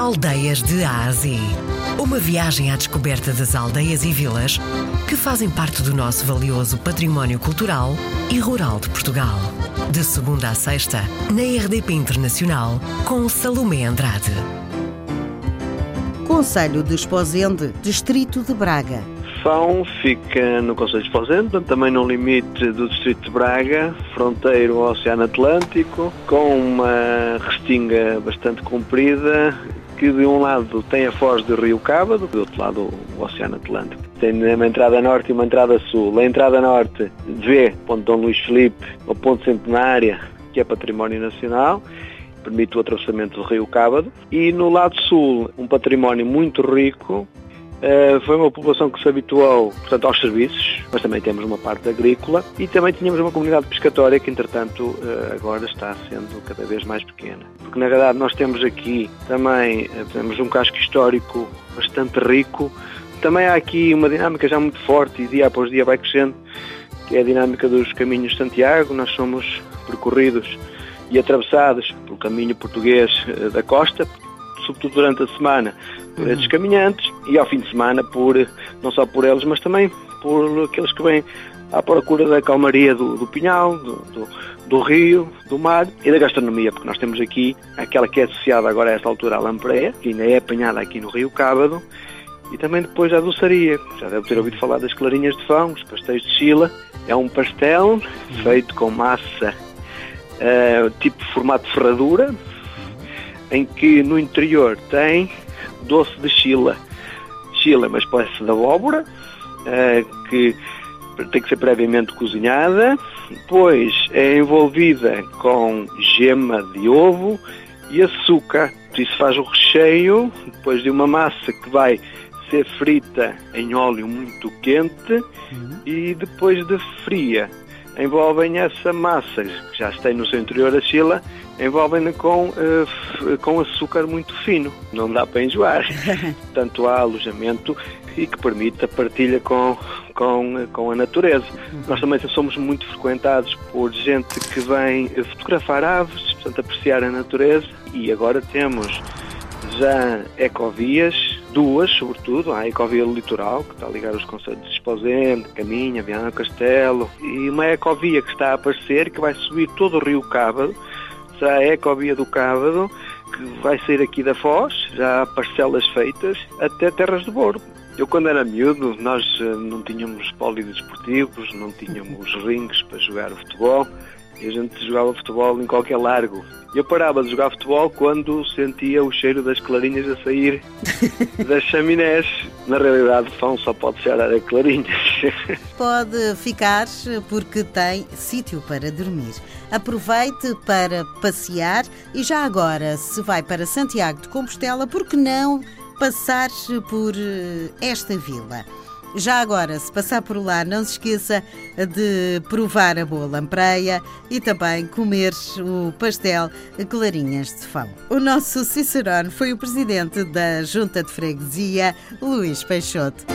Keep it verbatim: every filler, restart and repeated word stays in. Aldeias de Ásia. Uma viagem à descoberta das aldeias e vilas que fazem parte do nosso valioso património cultural e rural de Portugal. De segunda a sexta, na R D P Internacional, com Salomé Andrade. Concelho de Esposende, distrito de Braga. Fão fica no concelho de Esposende, também no limite do distrito de Braga, fronteiro ao Oceano Atlântico, com uma restinga bastante comprida, que de um lado tem a foz do Rio Cávado, do outro lado o Oceano Atlântico. Tem uma entrada norte e uma entrada sul. A entrada norte vê Ponte Dom Luís Felipe, a Ponte Centenária, que é património nacional, permite o atravessamento do Rio Cávado. E no lado sul, um património muito rico. Foi uma população que se habituou, portanto, aos serviços, mas também temos uma parte agrícola e também tínhamos uma comunidade pescatória que, entretanto, agora está sendo cada vez mais pequena. Porque, na verdade, nós temos aqui também temos um casco histórico bastante rico. Também há aqui uma dinâmica já muito forte e dia após dia vai crescendo, que é a dinâmica dos caminhos de Santiago. Nós somos percorridos e atravessados pelo caminho português da costa, sobretudo durante a semana, por estes caminhantes e ao fim de semana, por não só por eles, mas também por aqueles que vêm à procura da calmaria do, do pinhal, do, do, do rio, do mar e da gastronomia, porque nós temos aqui aquela que é associada agora a esta altura à lampreia, que ainda é apanhada aqui no Rio Cávado, e também depois à doçaria. Já deve ter ouvido falar das clarinhas de Fão, os pastéis de Chila. É um pastel feito com massa uh, tipo formato de ferradura, em que no interior tem doce de Chila. Chila é uma espécie de abóbora, uh, que tem que ser previamente cozinhada, depois é envolvida com gema de ovo e açúcar. Isso faz o recheio, depois de uma massa que vai ser frita em óleo muito quente, uhum. E depois de fria, envolvem essa massa, que já tem no seu interior a Chila, envolvem-na com, uh, com açúcar muito fino. Não dá para enjoar. Tanto há alojamento e que permite a partilha com, com, com a natureza. Nós também somos muito frequentados por gente que vem fotografar aves, portanto apreciar a natureza. E agora temos já ecovias, duas sobretudo. Há a Ecovia Litoral, que está a ligar os concelhos de Esposende, Caminha, Viana do Castelo. E uma ecovia que está a aparecer, que vai subir todo o Rio Cávado. Será a Ecovia do Cávado, que vai sair aqui da foz, já há parcelas feitas, até Terras do Bordo. Eu, quando era miúdo, nós não tínhamos polidesportivos, não tínhamos ringues para jogar futebol, e a gente jogava futebol em qualquer largo. Eu parava de jogar futebol quando sentia o cheiro das clarinhas a sair das chaminés. Na realidade, o Fão só pode cheirar a clarinhas. Pode ficar porque tem sítio para dormir. Aproveite para passear e já agora, se vai para Santiago de Compostela, por que não passar por esta vila? Já agora, se passar por lá, não se esqueça de provar a boa lampreia e também comer o pastel clarinhas de Fão. O nosso Cicerone foi o presidente da Junta de Freguesia, Luís Peixoto.